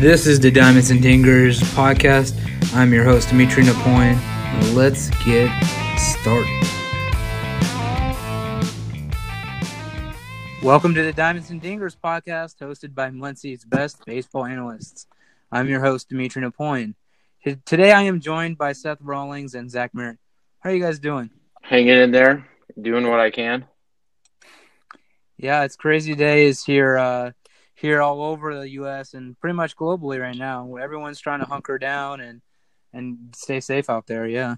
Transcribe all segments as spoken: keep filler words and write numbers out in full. This is the Diamonds and Dingers Podcast. I'm your host, Dimitri Napoleon. Let's get started. Welcome to the Diamonds and Dingers Podcast, hosted by Muncy's best baseball analysts. I'm your host, Dimitri Napoleon. Today I am joined by Seth Rawlings and Zack Marot. How are you guys doing? Hanging in there, doing what I can. Yeah, it's crazy days here. Uh, Here all over the U S and pretty much globally right now. Everyone's trying to hunker down and, and stay safe out there, yeah.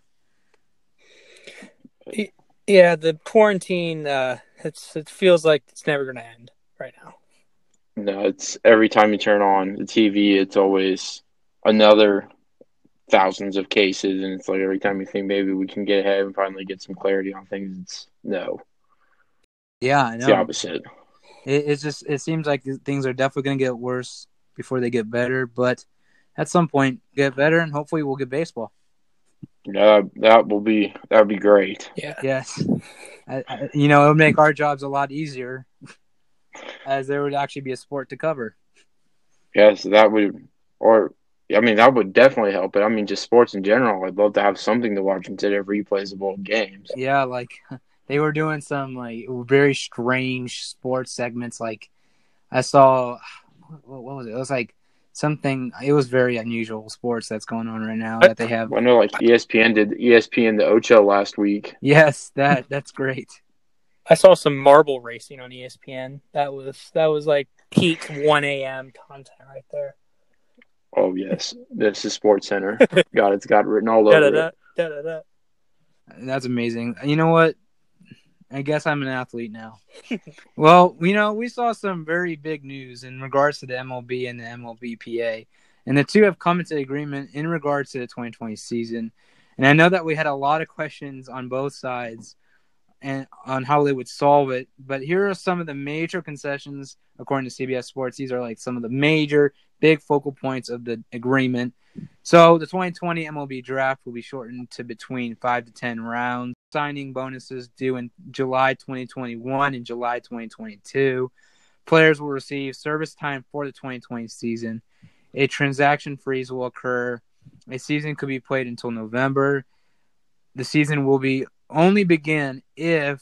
Yeah, the quarantine, uh, it's, it feels like it's never going to end right now. No, it's every time you turn on the T V, it's always another thousands of cases. And it's like every time you think maybe we can get ahead and finally get some clarity on things, it's no. Yeah, I know. It's the opposite. It's just, it seems like things are definitely going to get worse before they get better, but at some point get better and hopefully we'll get baseball. Yeah, that will be, that'd be great. Yeah. Yes. I, I, you know, it'll make our jobs a lot easier as there would actually be a sport to cover. Yes, that would, or, I mean, that would definitely help. But I mean, just sports in general, I'd love to have something to watch instead of replays of old games. Yeah. Like, they were doing some like very strange sports segments. Like I saw, what was it? It was like something. It was very unusual sports that's going on right now that they have. I know, like E S P N did E S P N the Ocho last week. Yes, that that's great. I saw some marble racing on E S P N. That was that was like peak one a.m. content right there. Oh yes, this is Sports Center. God, it's got written all over da, da, da, da, da. it. That's amazing. You know what? I guess I'm an athlete now. Well, you know, we saw some very big news in regards to the M L B and the M L B P A, and the two have come into agreement in regards to the twenty twenty season. And I know that we had a lot of questions on both sides and on how they would solve it, but here are some of the major concessions according to C B S Sports. These are like some of the major big focal points of the agreement. So the twenty twenty M L B draft will be shortened to between five to ten rounds. Signing bonuses due in July twenty twenty-one and July twenty twenty-two. Players will receive service time for the twenty twenty season. A transaction freeze will occur. A season could be played until November. The season will be only begin if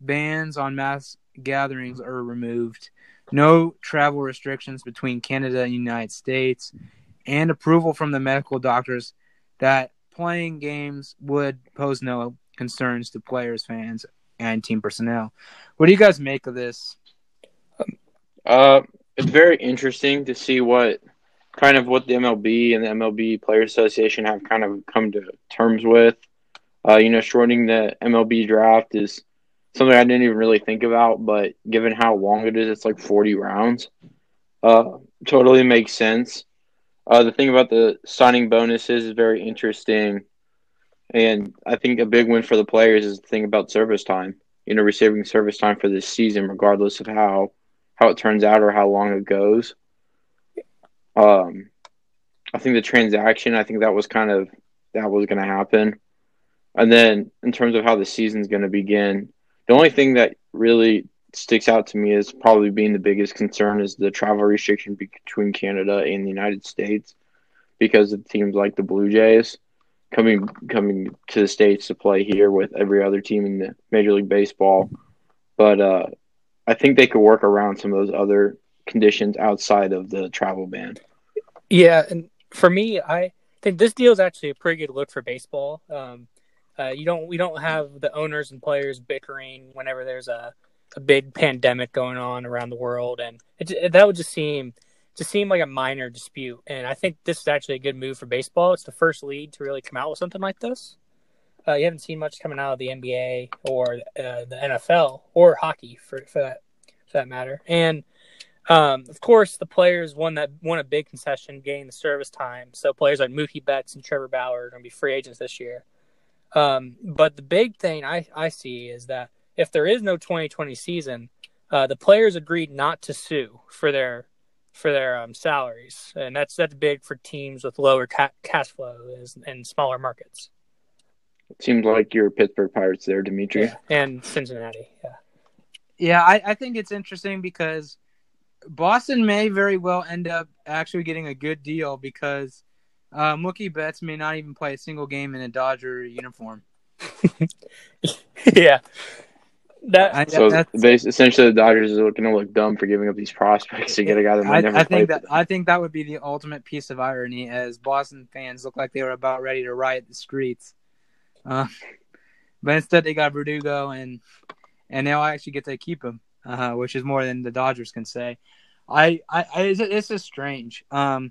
bans on mass gatherings are removed. No travel restrictions between Canada and the United States, and approval from the medical doctors that playing games would pose no concerns to players, fans, and team personnel. What do you guys make of this? Uh, it's very interesting to see what kind of what the M L B and the M L B Players Association have kind of come to terms with. Uh, you know, shortening the M L B draft is something I didn't even really think about, but given how long it is, it's like forty rounds. Uh, totally makes sense. Uh, the thing about the signing bonuses is very interesting. And I think a big win for the players is the thing about service time, you know, receiving service time for this season, regardless of how, how it turns out or how long it goes. Um, I think the transaction, I think that was kind of, that was going to happen. And then in terms of how the season's going to begin, the only thing that really sticks out to me is probably being the biggest concern is the travel restriction between Canada and the United States, because of teams like the Blue Jays coming coming to the States to play here with every other team in the Major League Baseball. But uh, I think they could work around some of those other conditions outside of the travel ban. Yeah, and for me, I think this deal is actually a pretty good look for baseball. Um, uh, you don't we don't have the owners and players bickering whenever there's a, a big pandemic going on around the world, and it, it, that would just seem. to seem like a minor dispute. And I think this is actually a good move for baseball. It's the first league to really come out with something like this. Uh, you haven't seen much coming out of the N B A or uh, the N F L or hockey for, for that for that matter. And um, of course the players won that won a big concession, gaining the service time. So players like Mookie Betts and Trevor Bauer are going to be free agents this year. Um, but the big thing I, I see is that if there is no twenty twenty season, uh, the players agreed not to sue for their for their um, salaries. And that's that's big for teams with lower ca- cash flow and smaller markets. It seems like you're Pittsburgh Pirates there, Dimitri. Yeah. And Cincinnati, yeah. Yeah, I, I think it's interesting because Boston may very well end up actually getting a good deal because uh, Mookie Betts may not even play a single game in a Dodger uniform. yeah. That, I, so that's, they, essentially, the Dodgers is going to look dumb for giving up these prospects to get a guy that might I, never I think play. That, I think that would be the ultimate piece of irony, as Boston fans look like they were about ready to riot the streets. Uh, but instead, they got Verdugo, and and now I actually get to keep him, uh, which is more than the Dodgers can say. I, I, I this is strange. Um,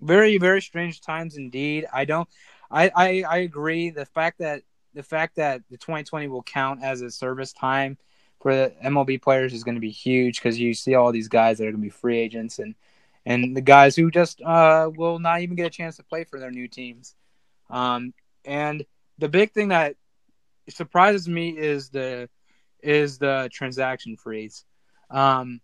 very, very strange times indeed. I don't. I, I, I agree. The fact that. The fact that the twenty twenty will count as a service time for the M L B players is going to be huge, because you see all these guys that are going to be free agents and, and the guys who just uh, will not even get a chance to play for their new teams. Um, and the big thing that surprises me is the is the transaction freeze, um,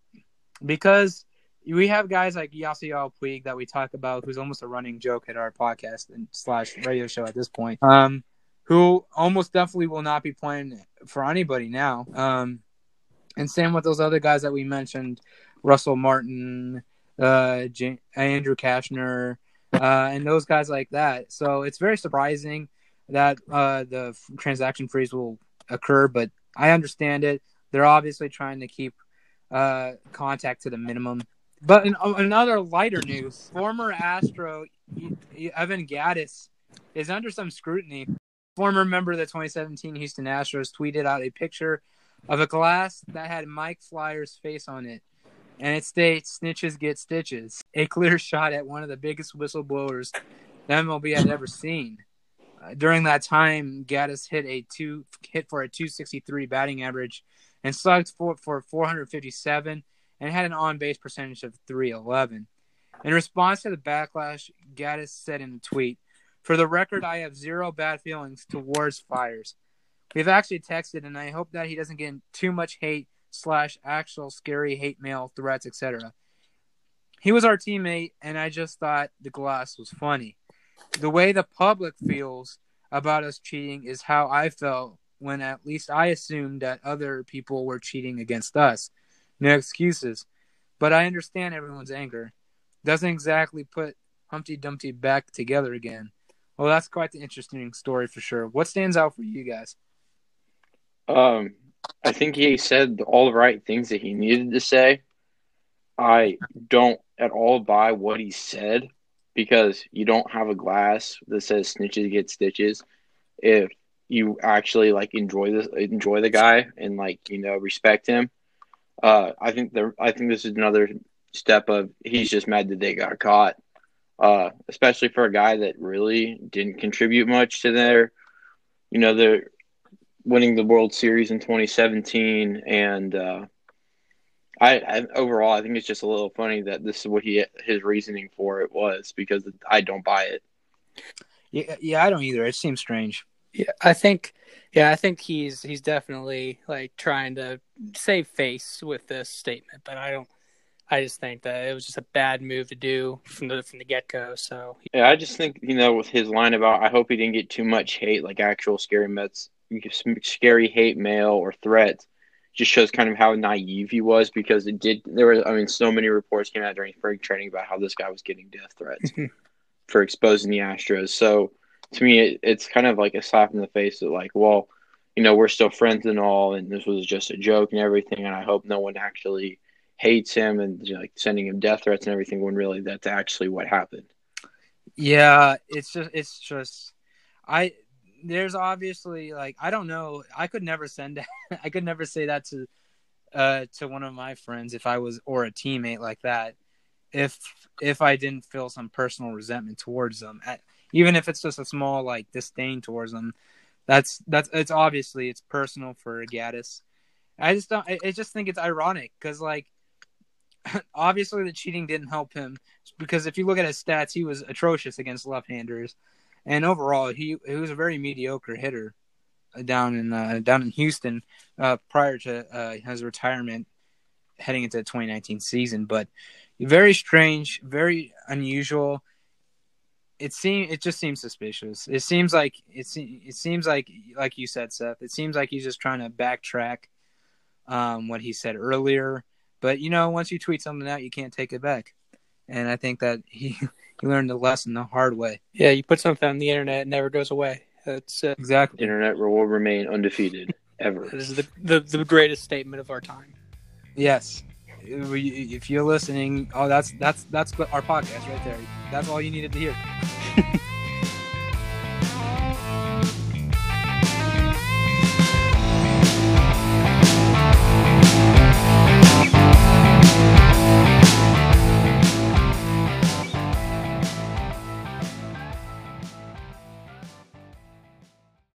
because we have guys like Yasiel Puig that we talk about, who's almost a running joke at our podcast and slash radio show at this point. Um, who almost definitely will not be playing for anybody now. Um, and same with those other guys that we mentioned, Russell Martin, uh, J- Andrew Cashner, uh, and those guys like that. So it's very surprising that uh, the f- transaction freeze will occur, but I understand it. They're obviously trying to keep uh, contact to the minimum. But in, in another lighter news, former Astro e- e- Evan Gattis is under some scrutiny. Former member of the twenty seventeen Houston Astros tweeted out a picture of a glass that had Mike Fiers' face on it, and it states, "Snitches get stitches." A clear shot at one of the biggest whistleblowers the M L B had ever seen. Uh, during that time, Gattis hit a two hit for a two sixty-three batting average and slugged for for four fifty-seven and had an on-base percentage of three eleven. In response to the backlash, Gattis said in a tweet, "For the record, I have zero bad feelings towards Fiers. We've actually texted, and I hope that he doesn't get too much hate slash actual scary hate mail threats, et cetera. He was our teammate, and I just thought the glass was funny. The way the public feels about us cheating is how I felt when at least I assumed that other people were cheating against us. No excuses. But I understand everyone's anger. Doesn't exactly put Humpty Dumpty back together again." Well, that's quite the interesting story for sure. What stands out for you guys? Um, I think he said all the right things that he needed to say. I don't at all buy what he said, because you don't have a glass that says "snitches get stitches" if you actually like enjoy this, enjoy the guy, and like you know respect him. Uh, I think the I think this is another step of he's just mad that they got caught. Uh, especially for a guy that really didn't contribute much to their, you know, their winning the World Series in twenty seventeen. And uh, I, I overall, I think it's just a little funny that this is what he his reasoning for it was, because I don't buy it. Yeah, yeah, I don't either. It seems strange. Yeah, I think, yeah, I think he's he's definitely like trying to save face with this statement, but I don't. I just think that it was just a bad move to do from the from the get-go. So yeah, I just think, you know, with his line about I hope he didn't get too much hate, like actual scary mets, scary hate mail or threats, just shows kind of how naive he was, because it did. There were, I mean, so many reports came out during spring training about how this guy was getting death threats for exposing the Astros. So to me, it, it's kind of like a slap in the face of like, well, you know, we're still friends and all, and this was just a joke and everything, and I hope no one actually hates him and you know, like sending him death threats and everything, when really that's actually what happened. Yeah, it's just it's just I there's obviously like I don't know I could never send I could never say that to uh to one of my friends if I was or a teammate like that if if I didn't feel some personal resentment towards them, at, even if it's just a small like disdain towards them. That's that's it's obviously it's personal for Gattis. I just don't I, I just think it's ironic because like. Obviously, the cheating didn't help him, because if you look at his stats, he was atrocious against left-handers, and overall, he, he was a very mediocre hitter down in uh, down in Houston uh, prior to uh, his retirement, heading into the twenty nineteen season. But very strange, very unusual. It seem it just seems suspicious. It seems like it se- it seems like like you said, Seth. It seems like he's just trying to backtrack um, what he said earlier. But, you know, once you tweet something out, you can't take it back. And I think that he, he learned the lesson the hard way. Yeah, you put something on the internet, it never goes away. That's uh, exactly. Internet will remain undefeated ever. This is the, the, the greatest statement of our time. Yes. If you're listening, oh, that's that's that's our podcast right there. That's all you needed to hear.